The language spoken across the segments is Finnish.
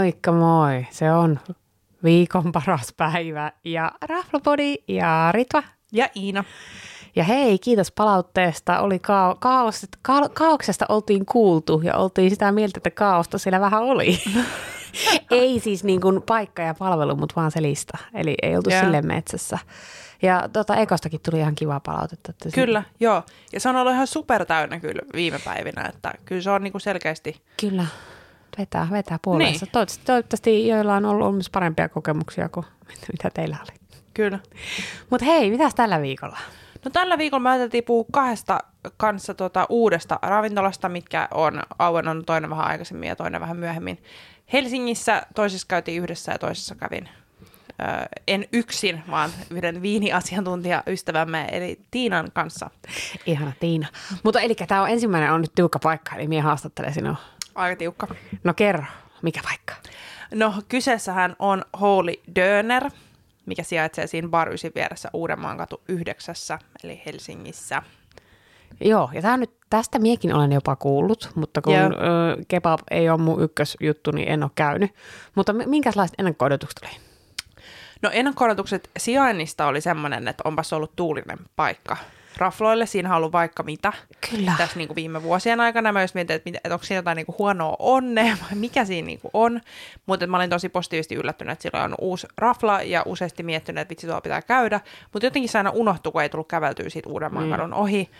Moikka moi! Se on viikon paras päivä ja Rafflopodi ja Ritva. Ja Iina. Ja hei, kiitos palautteesta. Oli kaauksesta oltiin kuultu ja oltiin sitä mieltä, että kaaosta siellä vähän oli. Ei siis niin kuin paikka ja palvelu, mutta vaan se lista. Eli ei oltu sille metsässä. Ja Ekostakin tuli ihan kivaa palautetta. Että kyllä, joo. Ja se on ollut ihan super täynnä kyllä viime päivinä, että kyllä se on niin kuin selkeästi... Kyllä, vetää puoleensa. Niin. Toivottavasti joilla on ollut myös parempia kokemuksia kuin mitä teillä oli. Kyllä. Mutta hei, mitäs tällä viikolla? No tällä viikolla me ajateltiin puhua kahdesta uudesta ravintolasta, mitkä on auennut toinen vähän aikaisemmin ja toinen vähän myöhemmin. Helsingissä toisessa käytiin yhdessä ja toisessa kävin. En yksin, vaan yhden viiniasiantuntijaystävämme, eli Tiinan kanssa. Ihana Tiina. Mutta eli tämä ensimmäinen on nyt tiukka paikka, eli minä haastattelen sinua. Aika tiukka. No kerro, mikä paikka? No kyseessähän on Holy Döner, mikä sijaitsee siinä Bar 9 vieressä Uudenmaankatu 9, eli Helsingissä. Joo, ja tästä miekin olen jopa kuullut, mutta kun kebab ei ole mun ykkösjuttu, niin en ole käynyt. Mutta minkälaiset ennakko-odotukset tuli? No ennakko-odotukset sijainnista oli semmoinen, että onpas ollut tuulinen paikka. Rafloille siinä on ollut vaikka mitä. Kyllä. Tässä niin kuin viime vuosien aikana mä just mietin, että onko siinä jotain niin kuin huonoa onnea vai mikä siinä niin kuin on. Mutta mä olin tosi positiivisesti yllättynyt, että sillä on uusi rafla ja useasti miettinyt, että vitsi tuolla pitää käydä. Mutta jotenkin se aina unohtui, kun ei tullut käveltyä siitä Uudenmaankadun ohi.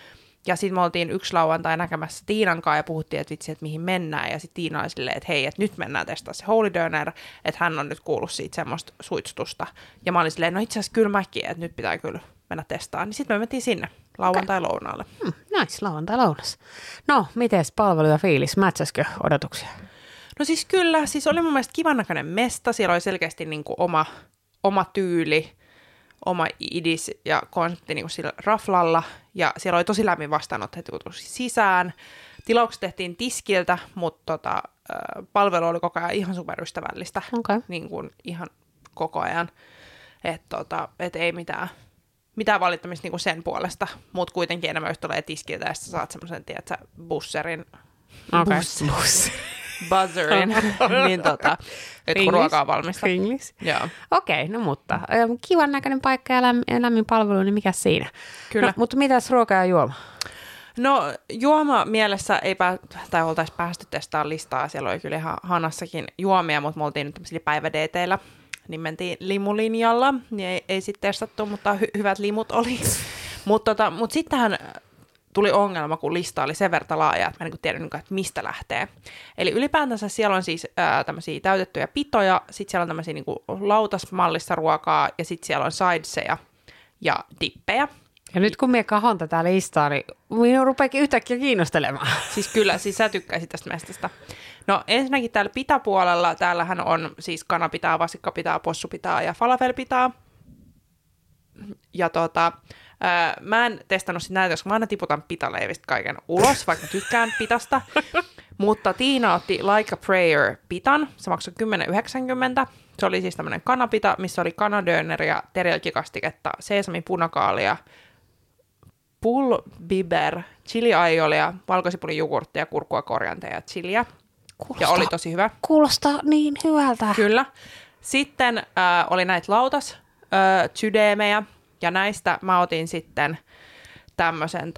Ja sitten me oltiin yksi lauantai näkemässä Tiinan kanssa ja puhuttiin, että vitsi, että mihin mennään. Ja sitten Tiina oli silleen, että hei, että nyt mennään testaa se Holy Döner, että hän on nyt kuullut siitä semmoista suitsutusta. Ja mä olin silleen, no itse asiassa kyllä mäkin, että nyt pitää kyllä mennä testaan. Niin sitten me mentiin sinne lauantai-lounaalle. Nice, lauantai-lounas. No, mites palvelu ja fiilis? Mätsäskö odotuksia? No siis kyllä, siis oli mun mielestä kivan näköinen mesta. Siellä oli selkeästi niin kuin oma tyyli. Oma idis ja konsepti niin kuin sillä raflalla, ja siellä oli tosi lämmin vastaanotto heti kun tuli sisään. Tilaukset tehtiin tiskiltä, mutta palvelu oli koko ajan ihan superystävällistä, niin kuin ihan koko ajan, että ei mitään valittamista niin kuin sen puolesta, mutta kuitenkin enemmän just tulee tiskiltä, ja sitten saat semmoisen, tiedätkö, busserin. Okay. Buzzerin, niin kun ruokaa valmistaa. Okei, no mutta kivan näköinen paikka ja lämmin palvelu, niin mikä siinä? Kyllä. No, mutta mitäs ruoka ja juoma? No juoma mielessä ei oltaisi päästy testaamaan listaa, siellä oli kyllä ihan hanassakin juomia, mutta me oltiin nyt tämmöisillä päivädeeteillä, niin mentiin limulinjalla, niin ei sitten testattu, mutta hyvät limut oli. Mutta sittenhän... tuli ongelma, kun lista oli sen verran laaja, että mä en niin tiedä, että mistä lähtee. Eli ylipäätänsä siellä on siis tämmöisiä täytettyjä pitoja, sitten siellä on tämmöisiä niin lautasmallissa ruokaa, ja sitten siellä on sideseja ja dippejä. Ja nyt kun minä kahon tätä listaa, niin minun rupeakin yhtäkkiä kiinnostelemaan. Siis kyllä, siis sä tykkäisit tästä mestasta. No ensinnäkin täällä pitapuolella, täällähän on siis kanapitaa, vasikkapitaa, possupitaa ja falafelpitaa. Ja mä en testannut sit näitä, koska mä aina tiputan pitaleivistä kaiken ulos, vaikka tykkään pitasta. Mutta Tiina otti Like a Prayer pitan, se maksoi 10,90. Se oli siis tämmönen kanapita, missä oli kanadöneriä, teriyakikastiketta, seesamipunakaalia, pullbiber, chili-aiolia, valkosipuli-jogurttia, kurkkua, korianteja ja chiliä. Ja oli tosi hyvä. Kuulostaa niin hyvältä. Kyllä. Sitten oli näitä lautassydeemejä. Ja näistä mä otin sitten tämmöisen,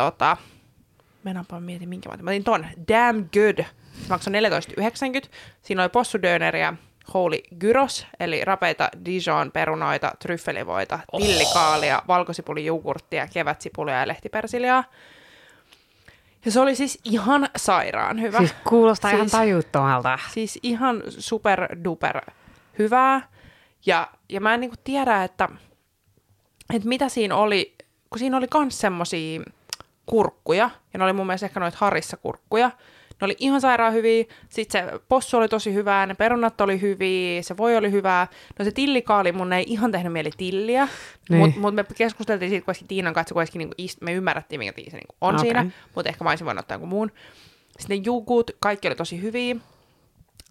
mä otin ton Damn Good, se maksoi 14,90. Siinä oli possudöneriä, Holy Gyros, eli rapeita Dijon-perunoita, tryffelivoita, tillikaalia, valkosipulijogurttia, kevätsipulia ja lehtipersiliaa. Ja se oli siis ihan sairaan hyvä. Siis kuulostaa ihan tajuttomalta. Siis ihan superduper hyvää. Ja mä en niinku tiedä, että mitä siinä oli, kun siinä oli myös semmoisia kurkkuja, ja ne oli mun mielestä ehkä noita harissakurkkuja. Ne oli ihan sairaan hyviä, sitten se possu oli tosi hyvää, ne perunat oli hyviä, se voi oli hyvää. No se tillikaali, mun ei ihan tehnyt mieli tilliä, niin. Mutta me keskusteltiin siitä kuitenkin Tiinan kanssa, kun niin me ymmärrettiin, minkä se niin on siinä, mutta ehkä mä olisin voinut ottaa jonkun muun. Sitten jugut, kaikki oli tosi hyviä.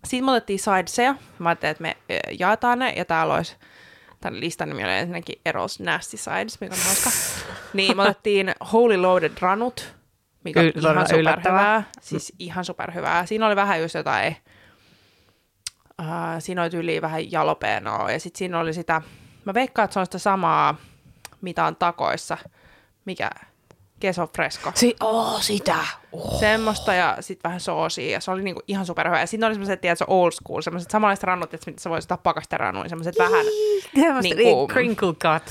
Sitten me otettiin sideseja, mä ajattelin, että me jaetaan ne, ja täällä olisi... Tämän listan nimi oli ensinnäkin Eros Nasty Sides, mikä on hauska. Niin, me otettiin Holy Loaded Ranut, mikä on ihan superhyvää. Siis ihan superhyvää. Siinä oli vähän just jotain siinä oli tyyliin vähän jalopeenoa ja sitten siinä oli sitä, mä veikkaan, että se on sitä samaa, mitä on takoissa, mikä queso fresco. Sitä! Semmoista ja sitten vähän soosia ja se oli niinku ihan superhyvä. Ja sitten oli semmoiset, tiedätkö, old school, semmoiset samanlaiset rannut, että sä voisit ottaa pakasteranuun, semmoiset vähän niinku... crinkle cut.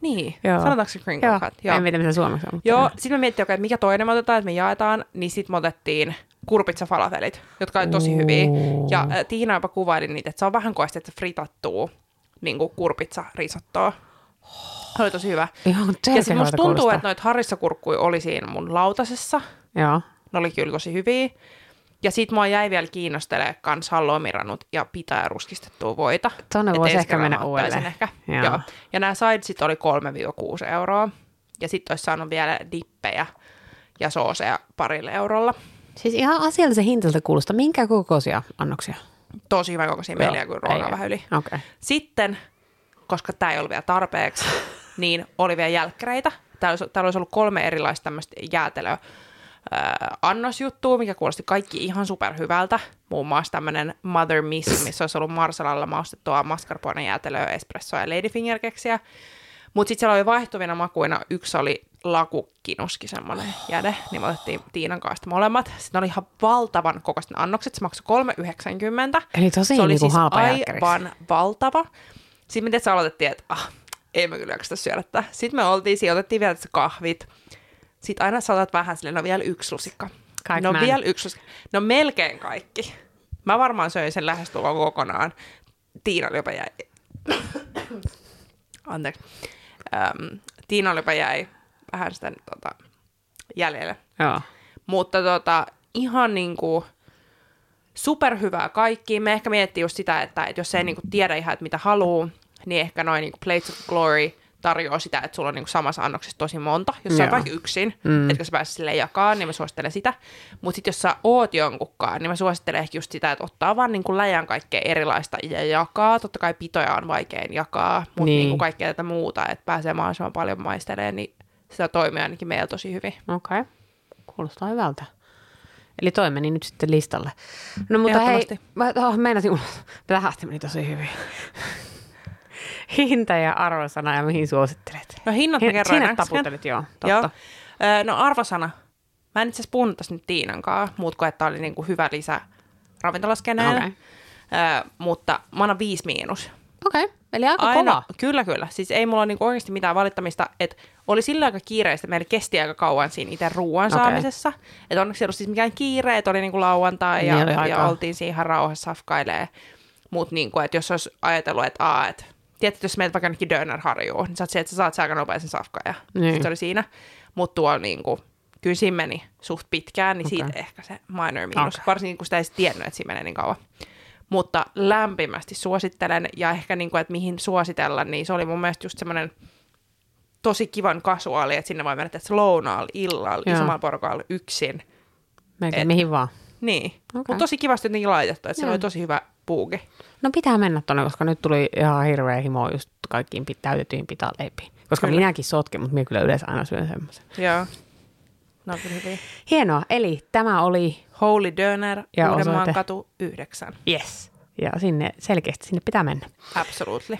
Niin, joo. Sanotaanko se crinkle cut? Joo, en mietin, mitä suomeksi on. Joo, sitten me mietittiin, että mikä toinen me otetaan, että me jaetaan, niin sitten me otettiin kurpitsafalafelit, jotka oli tosi hyviä. Ja Tiina jopa kuvaili niitä, että se on vähän koesti, että fritattuu niin kuin kurpitsarisottoa. Oli tosi hyvä. Ihan ja sitten musta tuntuu, kuulostaa, että noita harrissakurkkuja oli siinä mun lautasessa. Joo. Ne oli kyllä tosi hyviä. Ja sit mua jäi vielä kiinnostelemaan kans hallomirannut ja pitää ruskistettua voita. Tuonne voisi ehkä mennä uudelleen. Ehkä. Joo. Ja nämä sidesit oli 3-6 €. Ja sit olisi saanut vielä dippejä ja sooseja 2 €lla. Siis ihan asiallisen hintalta kuulosta. Minkä kokoisia annoksia? Tosi hyvän kokoisia meillä, kun ruokaa vähän yli. Okay. Sitten, koska tää ei ollut vielä tarpeeksi, niin oli vielä jälkkäreitä. Täällä olisi ollut 3 erilaista tämmöistä jäätelöä. Annosjuttu, mikä kuulosti kaikki ihan superhyvältä. Muun muassa tämmöinen Mother Miss, missä olisi ollut Marsalalla maustettua mascarpone-jäätelöä, espressoa ja ladyfingerkeksiä. Mutta sitten siellä oli vaihtuvina makuina, yksi oli lakukinuski, semmoinen jäde, niin me otettiin Tiinan kanssa molemmat. Sitten oli ihan valtavan kokoiset annokset, se maksoi 3,90. Eli tosi se oli niin siis aivan valtava. Sitten me tietysti aloitettiin, että ei me kyllä jaksa syödä tätä. Sitten me otettiin vielä kahvit. Sitten aina saatat vähän silleen, no vielä yksi lusikka. No melkein kaikki. Mä varmaan söin sen lähestulkoon kokonaan. Tiina jopa jäi vähän sitä jäljelle. Joo. Mutta ihan niinku superhyvää kaikki. Me ehkä miettii just sitä, että jos ei niinku tiedä ihan, että mitä haluu, niin ehkä noin niinku Plates of Glory tarjoaa sitä, että sulla on niinku samassa annoksessa tosi monta, jos sä on kaikki yksin, etkä sä pääse silleen jakamaan, niin mä suosittelen sitä. Mutta sitten jos sä oot jonkunkaan, niin mä suosittelen ehkä just sitä, että ottaa vaan niinku läjän kaikkea erilaista ja jakaa. Totta kai pitoja on vaikein jakaa, mutta niinku kaikkea tätä muuta, että pääsee mahdollisimman paljon maistelemaan, niin sitä toimii ainakin meillä tosi hyvin. Okei, kuulostaa hyvältä. Eli toi meni nyt sitten listalle. No mutta hei, mä meinasin ulos. Tähästi meni tosi hyvin. Hinta ja arvosana ja mihin suosittelet? No hinnat me kerroin. Sinä taputtelit, joo. Totta. Joo. No arvosana. Mä en itse asiassa puhunut tässä nyt Tiinankaan, muut kuin, että oli niinku hyvä lisä ravintolaskeneen. Okay. Mutta mä annan 5-. Okei, okay. Eli aika kova. Kyllä. Siis ei mulla ole niinku oikeasti mitään valittamista, että oli sillä aika kiireistä. Meillä kesti aika kauan siinä itse ruoan saamisessa. Että onneksi ei ollut siis mikään kiire, että oli niinku lauantai ja oltiin siinä ihan rauhassa safkailee. Mutta niinku, että jos olisi ajatellut, että tiedätkö, jos menet vaikka jonnekin Döner-harjuun, niin sä oot se, että sä saat aika nopeasti safkaa ja se oli siinä. Mutta tuolla niinku, kyllä siinä meni suht pitkään, niin siitä ehkä se minor miinus. Okay. Varsinkin kun sitä ei tiennyt, että siinä menee niin kauan. Mutta lämpimästi suosittelen ja ehkä niinku, että mihin suositella, niin se oli mun mielestä just semmoinen tosi kivan kasuaali, että sinne voi mennä, että lounaalla, illalla, isommalla porukalla yksin. Melkein mihin vaan. Niin, mutta tosi kivasti jotenkin laitettu, että se oli tosi hyvä puuki. No pitää mennä tuonne, koska nyt tuli ihan hirveä himo just kaikkiin täytettyihin pitaleipiin. Koska minäkin sotken, mutta minä kyllä yleensä aina syön semmoisen. Joo. No kyllä hyvin. Hienoa. Eli tämä oli Holy Döner, Uudenmaan katu 9. Yes. Ja selkeästi sinne pitää mennä. Absolutely.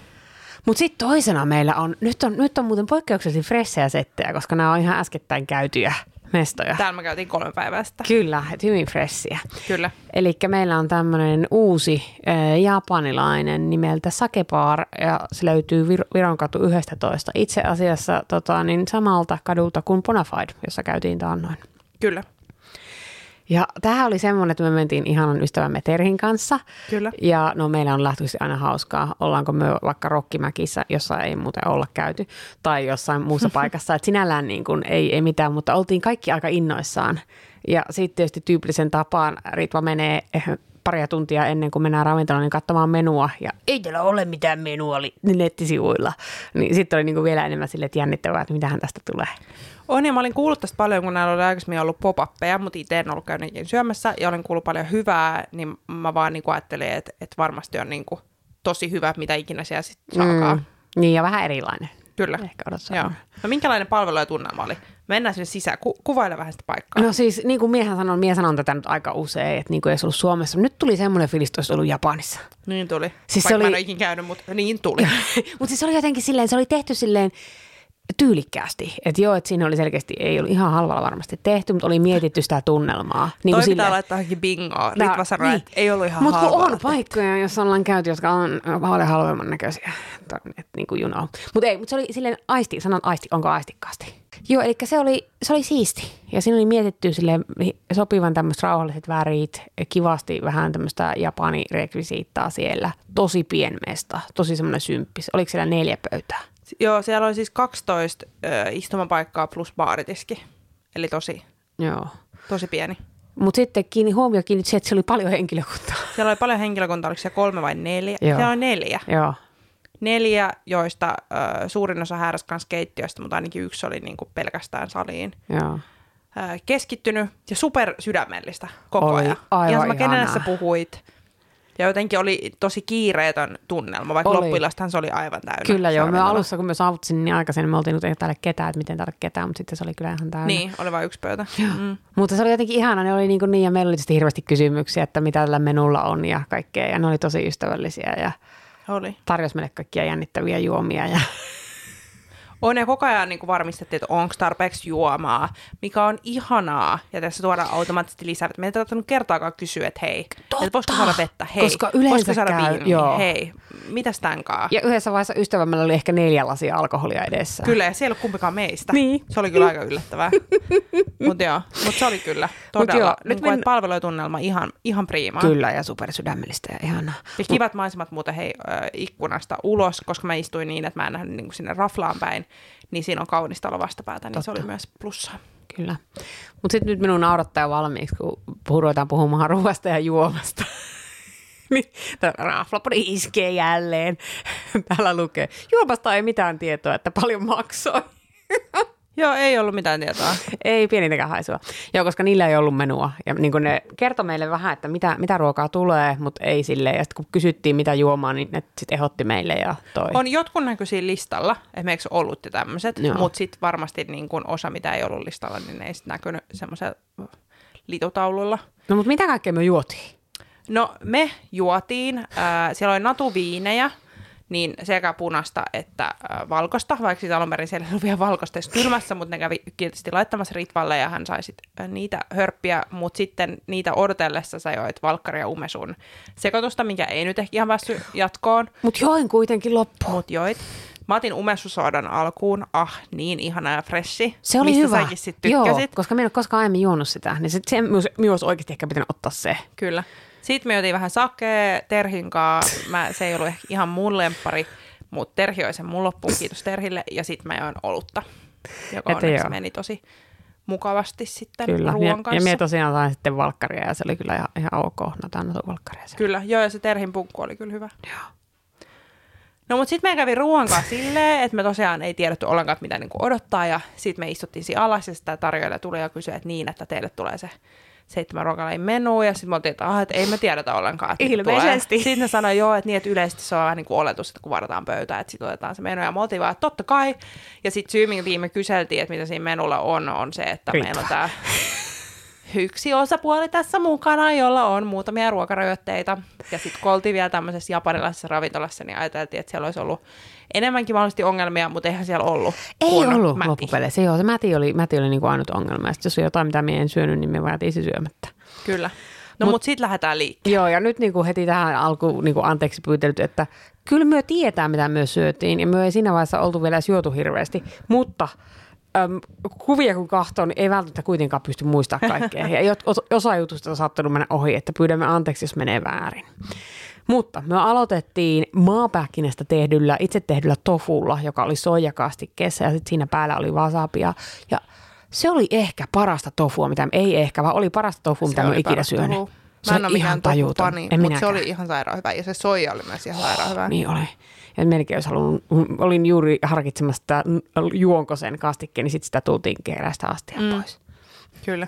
Mutta sitten toisena meillä on, nyt on muuten poikkeuksellisesti fressejä settejä, koska nämä on ihan äskettäin käytyjä mestoja. Täällä me käytiin 3 päivää sitten. Kyllä, hyvin fressiä. Kyllä. Elikkä meillä on tämmöinen uusi japanilainen nimeltä Sake Bar, ja se löytyy Vironkatu 11. Itse asiassa samalta kadulta kuin Bonafide, jossa käytiin taannoin. Kyllä. Ja tämähän oli semmoinen, että me mentiin ihanan ystävämme Terhin kanssa. Kyllä. Ja no meillä on lähtöisesti aina hauskaa, ollaanko me vaikka Rokkimäkissä, jossa ei muuten olla käyty, tai jossain muussa paikassa. Että sinällään niin kuin ei mitään, mutta oltiin kaikki aika innoissaan. Ja sitten tietysti tyypillisen tapaan Ritva menee paria tuntia ennen kuin mennään ravintolaan, niin katsomaan menua. Ja ei täällä ole mitään menua nettisivuilla. Niin sitten oli niin kuin vielä enemmän silleen, että jännittävää, että mitähän tästä tulee. On ja mä olin kuullut tästä paljon, kun näillä oli aikaisemmin ollut pop-appeja, mutta itse en ollut käynytkin syömässä ja olen kuullut paljon hyvää, niin mä vaan niin ajattelin, että varmasti on niin tosi hyvä, mitä ikinä siellä sitten saakaan. Niin ja vähän erilainen. Kyllä. Ehkä odottaa. Joo. No minkälainen palvelu ja tunnelma oli? Mennään sinne sisään. Kuvaile vähän sitä paikkaa. No siis niin kuin mie sanon tätä nyt aika usein, että niin kuin ei olisi ollut Suomessa. Nyt tuli semmoinen fiilis, että olisi ollut Japanissa. Niin tuli. Siis vaikka mä en ole ikin käynyt, mutta niin tuli. Mutta siis se oli jotenkin silleen, se oli tehty silleen tyylikkäästi. Että joo, että siinä oli selkeästi, ei ollut ihan halvalla varmasti tehty, mutta oli mietitty sitä tunnelmaa. Niin toi pitää laittaa johonkin bingoa. Ritva sanoi, niin. Että ei ollut ihan halvalla. Mutta kun on paikkoja, jos ollaan käyty, jotka on paljon halvemman näköisiä. Niin kuin you know. Mutta se oli silleen aisti, sanon aisti, onko aistikkaasti? Joo, eli se oli siisti. Ja siinä oli mietitty silleen sopivan tämmöiset rauhalliset värit, kivasti vähän tämmöistä japanirekvisiittaa siellä. Tosi pienmesta, tosi semmoinen symppis. Oliko siellä 4 pöytää? Joo, siellä oli siis 12 istumapaikkaa plus baaritiski. Eli tosi, joo. Tosi pieni. Mutta sitten huomio kiinnitti se, että siellä oli paljon henkilökuntaa. Siellä oli paljon henkilökuntaa, oliko siellä 3 vai 4? Joo. Siellä oli 4. Joo. 4, joista suurin osa hääräsi kanssa keittiöstä, mutta ainakin 1 oli niinku pelkästään saliin. Joo. Keskittynyt ja super sydämellistä koko ajan. Ja mä kenellä sä puhuit. Ja jotenkin oli tosi kiireetön tunnelma, vaikka loppuillastahan se oli aivan täynnä. Kyllä joo, me alussa kun me saavutsin niin aikaisin, me oltiin nyt ei täällä ketään, että miten täällä ketään, mutta sitten se oli kyllä ihan täynnä. Niin, oli vain 1 pöytä. Mm. Mutta se oli jotenkin ihana, ne oli niin ja meillä oli tietysti hirveästi kysymyksiä, että mitä tällä menulla on ja kaikkea. Ja ne oli tosi ystävällisiä ja tarjosi meille kaikkia jännittäviä juomia ja... On ja koko ajan niin kuin varmistettiin, että onko tarpeeksi juomaa, mikä on ihanaa. Ja tässä tuodaan automaattisesti lisää. Me ei tarvinnut kertaakaan kysyä, että hei, että voisiko saada vettä, hei, koska voisiko saada viiniä, hei, mitäs tämänkaan. Ja yhdessä vaiheessa ystävämmällä oli ehkä 4 lasia alkoholia edessä. Kyllä, ja siellä ei ollut kumpikaan meistä. Niin. Se oli kyllä aika yllättävää. Mutta joo, mutta se oli kyllä todella. Nyt niin palvelutunnelma ihan priimaa. Kyllä, ja super sydämellistä ja ihanaa. Ja kivat maisemat muuten hei ikkunasta ulos, koska mä istuin niin, että mä en nähnyt niin kuin sinne raflaan päin. Niin siinä on kaunis talo vastapäätä, niin totta. Se oli myös plussaa. Kyllä. Mutta sitten nyt minun naurattaa jo valmiiksi, kun ruvetaan puhumaan ruoasta ja juomasta. Rafflopodi iskee jälleen. Täällä lukee, juomasta ei mitään tietoa, että paljon maksoi. Joo, ei ollut mitään tietoa. Ei pienintäkään haisua. Joo, koska niillä ei ollut menua. Ja niin kun ne kertoi meille vähän, että mitä ruokaa tulee, mutta ei silleen. Ja sitten kun kysyttiin mitä juomaa, niin ne sitten ehdotti meille ja toi. On jotkun näköisiä listalla, esimerkiksi ollut ja tämmöiset, mutta sitten varmasti niin kun osa, mitä ei ollut listalla, niin ne ei sitten näkynyt semmoisella litotaululla. No, mutta mitä kaikkea me juotiin? No, me juotiin. Siellä oli natuviinejä. Niin sekä punasta että valkosta, vaikka siitä alun perin siellä oli vielä valkosta kylmässä, mutta ne kävi tietysti laittamassa Ritvalle ja hän sai sit niitä hörppiä, mutta sitten niitä odotellessa sä joit valkkari ja umesun sekoitusta, mikä ei nyt ehkä ihan päässyt jatkoon. Mutta join kuitenkin loppuun. Mut joit. Mä otin umesusoodan alkuun, niin ihana ja freshi. Se oli mistä hyvä. Mistä säkin sit tykkäsit. Joo, koska mä en ole koskaan aiemmin juonut sitä, niin se myös oikeasti ehkä pitänyt ottaa se. Kyllä. Sitten me jotiin vähän sakea Terhin kanssa. Se ei ollut ehkä ihan mun lemppari, mutta Terhi oli sen mun loppuun. Kiitos Terhille. Ja sitten mä join olutta, joka onneksi meni tosi mukavasti sitten kyllä, ruoan kanssa. Ja minä tosiaan sain sitten valkkaria ja se oli kyllä ihan ok. No tämä on valkkaria. Kyllä, joo ja se Terhin punkku oli kyllä hyvä. Joo. No mutta sitten me kävi ruoan kanssa silleen, että me tosiaan ei tiedetty ollenkaan, mitä niinku odottaa. Ja sitten me istuttiin siinä alas ja sitä tarjoilija tuli ja kysyi, että niin, että teille tulee se... 7 ruokalla ei menu, ja sitten me oltiin, että et ei me tiedetä ollenkaan. Ilmeisesti. Sitten ne sanoi, joo, että, niin, että yleisesti se on vähän niin kuin oletus, että kun varataan pöytää, että sitten otetaan se menu, ja me oltiin vaan, että totta kai. Ja sitten syy, minkä me kyseltiin, että mitä siinä menulla on se, että Ritva. Meillä on tämä yksi osapuoli tässä mukana, jolla on muutamia ruokarajoitteita. Ja sitten kun oltiin vielä tämmöisessä japanilaisessa ravintolassa, niin ajateltiin, että siellä olisi ollut enemmänkin mahdollisesti ongelmia, mutta eihän siellä ollut. Ei ollut loppupeleissä. Joo, se mäti oli niin kuin ainut ongelma. Ja sitten jos on jotain, mitä minä en syönyt, niin me vaatiin se syömättä. Kyllä. No mutta sitten lähdetään liikkeelle. Joo, ja nyt niin kuin heti tähän alkuun niin kuin anteeksi pyytelyt, että kyllä me tietää, mitä me syötiin. Ja me ei siinä vaiheessa oltu vielä syöty hirveästi, mutta... kuvia kun kahtoo, niin ei välttämättä kuitenkaan pysty muistamaan kaikkea. Ja osa jutusta on saattanut mennä ohi, että pyydämme anteeksi, jos menee väärin. Mutta me aloitettiin maapähkinästä itse tehdyllä tofulla, joka oli soijakastikkeessa ja sitten siinä päällä oli wasabia. Ja se oli ehkä parasta tofua, mitä ei ehkä, vaan oli parasta tofua, mitä me on ikinä syönyt. Mä en ole mikään tofupani, mutta se oli ihan sairaan hyvä. Ja se soija oli myös ihan sairaan hyvä. Niin oli. Ja melkein jos haluan, olin juuri harkitsemassa sitä juonko sen kastikkeen, niin sitten sitä tultiin kerästä astia pois. Kyllä.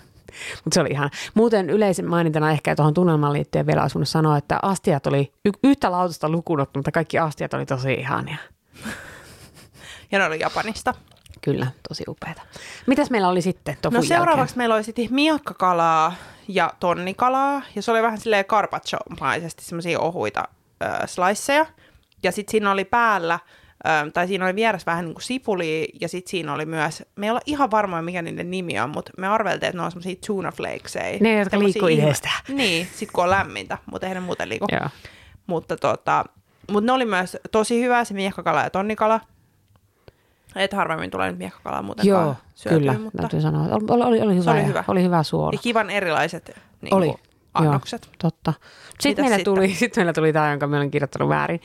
Mutta se oli ihana. Muuten yleisen mainintana ehkä tuohon tunnelmaan liittyen vielä olisi voinut sanoa, että astiat oli yhtä lautasta lukuun ottamatta, kaikki astiat oli tosi ihania. Ja ne oli Japanista. Kyllä, tosi upeata. Mitäs meillä oli sitten tofun jälkeen? No seuraavaksi meillä oli sitten miakkakalaa ja tonnikalaa. Ja se oli vähän silleen carpaccio-maisesti semmoisia ohuita sliceja. Ja sitten siinä oli päällä, tai siinä oli vieressä vähän niin kuin sipulia. Ja sitten siinä oli myös, me ei olla ihan varmoja mikä niiden nimi on, mutta me arveltiin, että ne on semmoisia tuna flakesei. Ne, jotka liikkuu ihmeestä. Niin, sitten kun on lämmintä, mutta eihän ne muuten liiku. Joo. Mutta ne oli myös tosi hyvää, se miakkakala ja tonnikala. Et harvemmin tulee nyt miekkakalaa muutenkaan. Joo, syötyä, kyllä. Mutta täytyy sanoa, oli hyvä suola. Ja kivan erilaiset niinku, annokset. Joo, totta. Sitten meillä tuli tämä, jonka meillä on kirjoittanut väärin.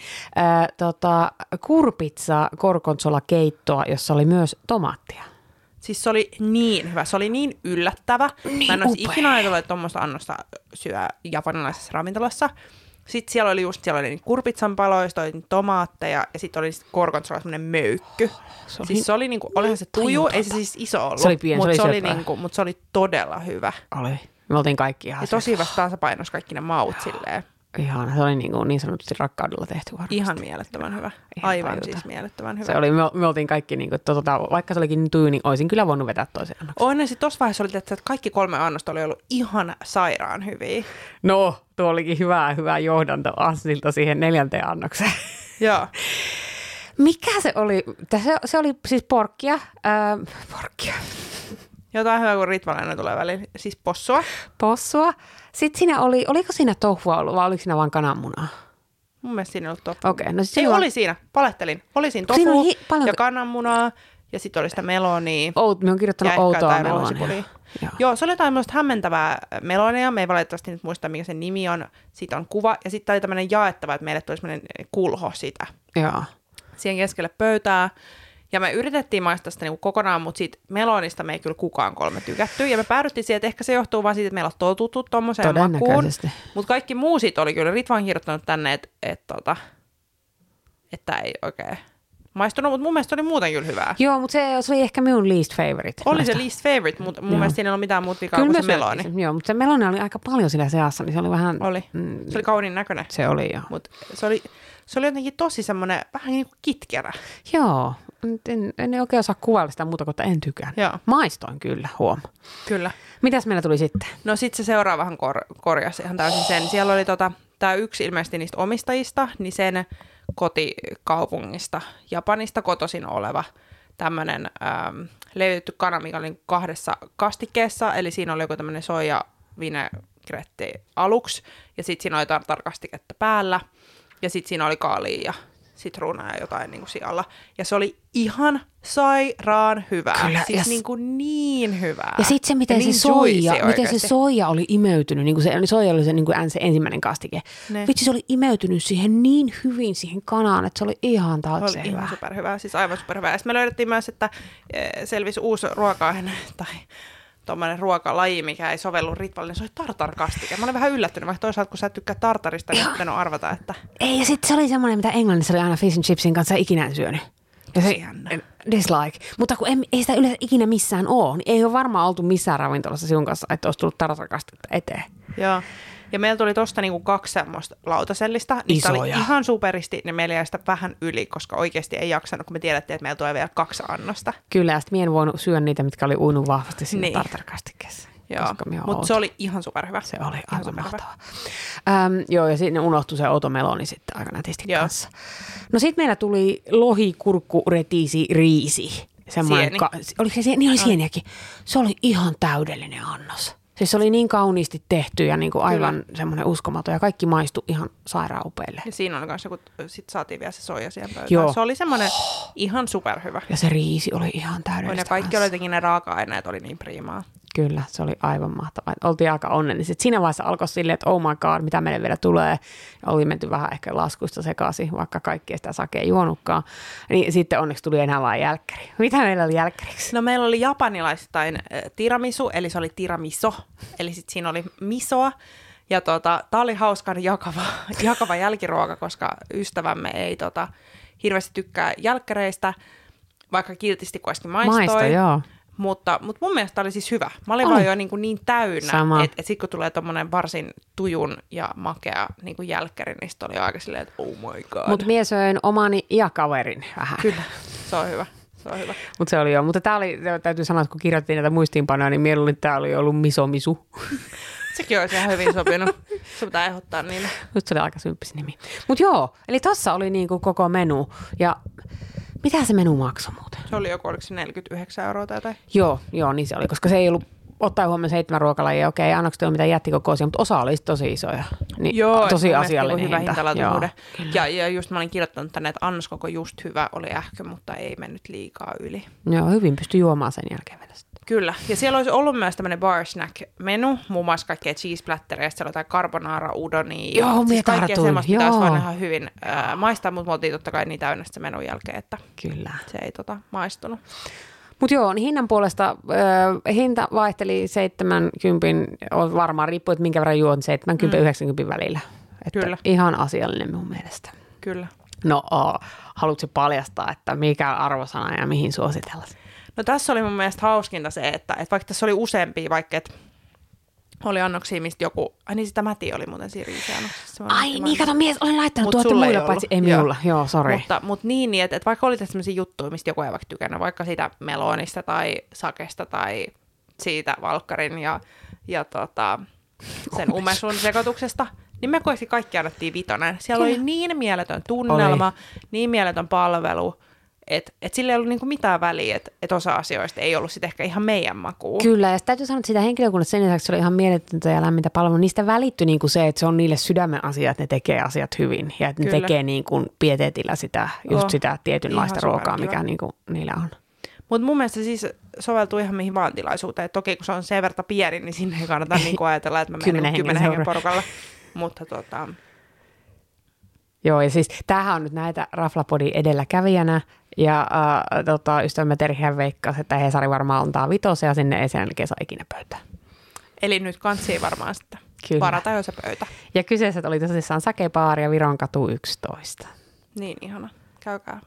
Kurpitsa gorgonzola keittoa, jossa oli myös tomaattia. Siis se oli niin hyvä. Se oli niin yllättävä. Niin mä en olisi ikinä ajatellut, että tuommoista annosta syö japanilaisessa ravintolassa. Sitten siellä oli oli niitä kurpitsan paloista, oli tomaatteja ja sitten oli gorgonzola semmoinen möykky. Siis se oli niinku, olihan se tuju, ei se siis iso ollut, mutta se oli todella hyvä. Oli. Me oltiin kaikki ihan. Ja tosi hyvässä tasapainossa kaikki ne maut silleen. Ihan, se oli niin sanotusti rakkaudella tehty varmasti. Ihan mielettömän hyvä. Siis mielettömän hyvä. Se oli, me oltiin kaikki, niin kuin, vaikka se olikin tuju, niin olisin kyllä voinut vetää toisen annoksen. Onneksi sitten tuossa vaiheessa oli, että kaikki 3 annosta oli ollut ihan sairaan hyviä. No, tuo olikin hyvää johdanto Asnilta siihen 4. annokseen. Joo. Mikä se oli? Se oli siis porkkia. Jotain hyvää, kun Ritvalainen tulee väliin. Siis possua. Sitten siinä oliko siinä touhua ollut vai oliko siinä vaan kananmunaa? Mun mielestä siinä ei ollut touhua. Okay, no ei, oli siinä, palettelin. Oli siinä touhua ja kananmunaa ja sitten oli sitä melonia. Me on kirjoittanut outoa melonia. Joo, se oli jotain mielestäni hämmentävää melonia. Me ei valitettavasti nyt muista, mikä sen nimi on. Siitä on kuva ja sitten oli tämmöinen jaettava, että meille tuli semmoinen kulho sitä. Joo. Siihen keskelle pöytää. Ja me yritettiin maistaa sitä niin kokonaan, mutta siitä melonista me ei kyllä kukaan 3 tykätty. Ja me päädyttiin siihen, että ehkä se johtuu vaan siitä, että meillä on totuttu tommoseen makuun. Mutta kaikki muu siitä oli kyllä. Ritva on kirjoittanut tänne, että ei oikein maistunut. Mutta mun mielestä oli muuten kyllä hyvää. Joo, mutta se oli ehkä minun least favorite. Oli se least favorite, mutta mun mielestä siinä ei ollut mitään muuta vikaa kuin se meloni. Joo, mutta se meloni oli aika paljon siinä seassa, niin se oli vähän... Se oli kauniin näköinen. Se oli, joo. Mutta se oli jotenkin tosi semmoinen vähän niin kuin kitkerä. Joo. En oikein osaa kuvailla sitä muuta, kun en tykään. Joo. Maistoin kyllä, huomaa. Kyllä. Mitäs meillä tuli sitten? No sit se seuraavahan korjasi ihan täysin sen. Siellä oli tää yksi ilmeisesti niistä omistajista, niin sen kotikaupungista, Japanista kotoisin oleva tämmönen levitetty kana, mikä oli 2 kastikkeessa. Eli siinä oli joku tämmönen soija vinegretti aluksi ja sit siinä oli tarkastiketta päällä ja sit siinä oli kaalia. Sitruunaa ja jotain niin kuin sijalla. Ja se oli ihan sairaan hyvää. Kyllä, siis niin hyvää. Ja sitten se, miten se soija oli imeytynyt. Niin kuin soija oli se, niin kuin se ensimmäinen kastike. Vitsi, se oli imeytynyt siihen niin hyvin, siihen kanaan, että se oli ihan taakse hyvää. Se oli ihan superhyvää, siis aivan superhyvää. Ja me löydettiin myös, että selvisi uusi ruoka-aine tai... tuommoinen ruokalaji, mikä ei sovellu Ritvalle, se oli tartarkastike. Mä olin vähän yllättynyt, vaikka toisaalta kun sä et tykkää tartarista, niin en ole arvata, että... Ei, ja sitten se oli semmoinen, mitä Englannissa oli aina fish and chipsin kanssa ikinä en syönyt. Ja se dislike. Mutta kun ei sitä yleensä ikinä missään ole, niin ei ole varmaan oltu missään ravintolassa sinun kanssa, että olisi tullut tartarkastetta eteen. Joo. Ja meillä tuli tosta niinku 2 semmoista lautasellista. Niitä oli ihan superisti, niin meillä jäi sitä vähän yli, koska oikeasti ei jaksanut, kun me tiedettiin, että meillä tulee vielä 2 annosta. Kyllä, ja sitten minä en voinut syödä niitä, mitkä oli uinut vahvasti siinä tartarkastikkeessa. Joo, mutta se oli ihan superhyvä. Se oli aivan mahtavaa. Joo, ja sitten unohtui se outomeloni sitten aika nätisti kanssa. No sitten meillä tuli lohi, kurkku, retisi, riisi. Oliko se sieni? Niin oli sieniäkin. Se oli ihan täydellinen annos. Siis se oli niin kauniisti tehty ja niin kuin aivan semmoinen uskomaton ja kaikki maistui ihan sairaan upeille. Ja siinä oli kanssa, kun sit saatiin vielä se soija siihen pöytään. Joo. Se oli semmoinen ihan superhyvä. Ja se riisi oli ihan täydellistä. Ja kaikki oli jotenkin ne raaka-aineet, oli niin priimaa. Kyllä, se oli aivan mahtavaa. Oltiin aika onnelliset. Siinä vaiheessa alkoi silleen, että oh my god, mitä meille vielä tulee. Oli menty vähän ehkä laskuista sekaisin, vaikka kaikki ei sitä sakea juonutkaan. Niin sitten onneksi tuli enää vain jälkkäri. Mitä meillä oli jälkkäriksi? No meillä oli japanilaistain tiramisu, eli se oli tiramiso. Eli sitten siinä oli misoa. Ja tää oli hauskan jakava jälkiruoka, koska ystävämme ei hirveästi tykkää jälkkäreistä, vaikka kiltisti kuitenkin maistoi. Joo. Mutta mun mielestä oli siis hyvä. Mä olin vaan jo niin täynnä, että sit kun tulee tommonen varsin tujun ja makea niin jälkkäri, niin sit oli aika silleen, että oh my god. Mut mie söin omani ja kaverin vähän. Kyllä. Se on hyvä. Se on hyvä. Mutta se oli jo. Mutta tää oli, täytyy sanoa, että kun kirjoittiin näitä muistiinpanoja, niin mieluummin tää oli ollut misomisu. Sekin olisi ihan hyvin sopinut. Se pitää ehdottaa niille. Nyt se oli aika symppis nimi. Mutta joo, eli tossa oli niinku koko menu. Ja mitä se menu maksoi muuten? Se oli joku, oliko se 49 € tai jotain? Joo, niin se oli, koska se ei ollut ottaa huomioon 7 ruokalajia. Okei, annokset ei ole mitään jättikokoosia, mutta osa olisi tosi isoja. Niin, joo, tosi asiallinen hyvä hinta. Ja just mä olin kirjoittanut tänne, että annoskoko just hyvä oli ähkö, mutta ei mennyt liikaa yli. Joo, hyvin pystyi juomaan sen jälkeen vielä sitten. Kyllä. Ja siellä olisi ollut myös tämmöinen bar snack-menu, muun muassa kaikkea cheese platteria, siellä on tämä carbonara, udoni. Joo, ja siis kaikkea semmoista pitäisi vaan ihan hyvin maistaa, mutta me oltiin totta kai niin täynnä sitä menun jälkeen, että kyllä. Se ei maistunut. Mutta joo, hinnan puolesta hinta vaihteli 70, varmaan riippuu, että minkä verran juon, 70-90 välillä. Että kyllä. Ihan asiallinen mun mielestä. Kyllä. No, haluatko paljastaa, että mikä on arvosana ja mihin suositella? No tässä oli mun mielestä hauskinta se, että vaikka tässä oli useampia, vaikka et oli annoksia, mistä joku... Ai niin, sitä mätiä oli muuten siinä riisiannoksessa. Ai niin, kato mies, olin laittanut tuotte muille paitsi. Ei minulla, joo, sori. Mutta niin, että vaikka oli tässä sellaisia juttuja, mistä joku ei vaikka tykännyt, vaikka siitä melonista tai sakesta tai siitä valkkarin ja sen umesun sekoituksesta, niin me koesti kaikki annettiin 5. Siellä oli niin mieletön tunnelma, niin mieletön palvelu. Että sillä ei ollut niinku mitään väliä, että et osa asioista ei ollut sitten ehkä ihan meidän makuun. Kyllä, ja täytyy sanoa, että sitä henkilökunnasta sen lisäksi oli ihan mieletöntä ja lämmintä palvelua. Niistä välittyi niinku se, että se on niille sydämen asia, että ne tekee asiat hyvin. Ja että ne tekee niinku pieteetillä sitä, just sitä tietynlaista ruokaa, mikä niinku niillä on. Mutta mun mielestä siis soveltuu ihan mihin vaan tilaisuuteen. Et toki kun se on sen verran pieni, niin sinne ei kannata niinku ajatella, että mä menen 10 hengen porukalla. Mutta Joo, ja siis tämähän on nyt näitä Rafflopodin edelläkävijänä. Ja ystävämme Terhihän veikkasi, että Hesari varmaan antaa 5 ja sinne ei sen jälkeen saa ikinä pöytää. Eli nyt kanssii varmaan sitten parata jo se pöytä. Ja kyseiset oli tosiaan Sake Bar ja Viron katu 11. Niin ihana.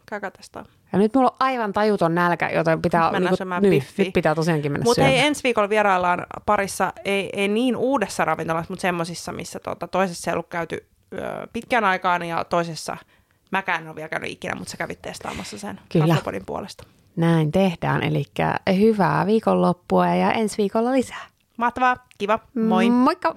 Käykää tästä. Ja nyt mulla on aivan tajuton nälkä, joten pitää, nyt pitää tosiaankin mennä syömään. Mutta ensi viikolla vieraillaan parissa, ei niin uudessa ravintolassa, mutta semmoisissa, missä toisessa ei ollut käyty pitkään aikaan ja toisessa... Mäkään en ole vielä käynyt ikinä, mutta sä kävit testaamassa sen Rafflopodin puolesta. Näin tehdään, eli hyvää viikonloppua ja ensi viikolla lisää. Mahtavaa, kiva, moi! Moikka!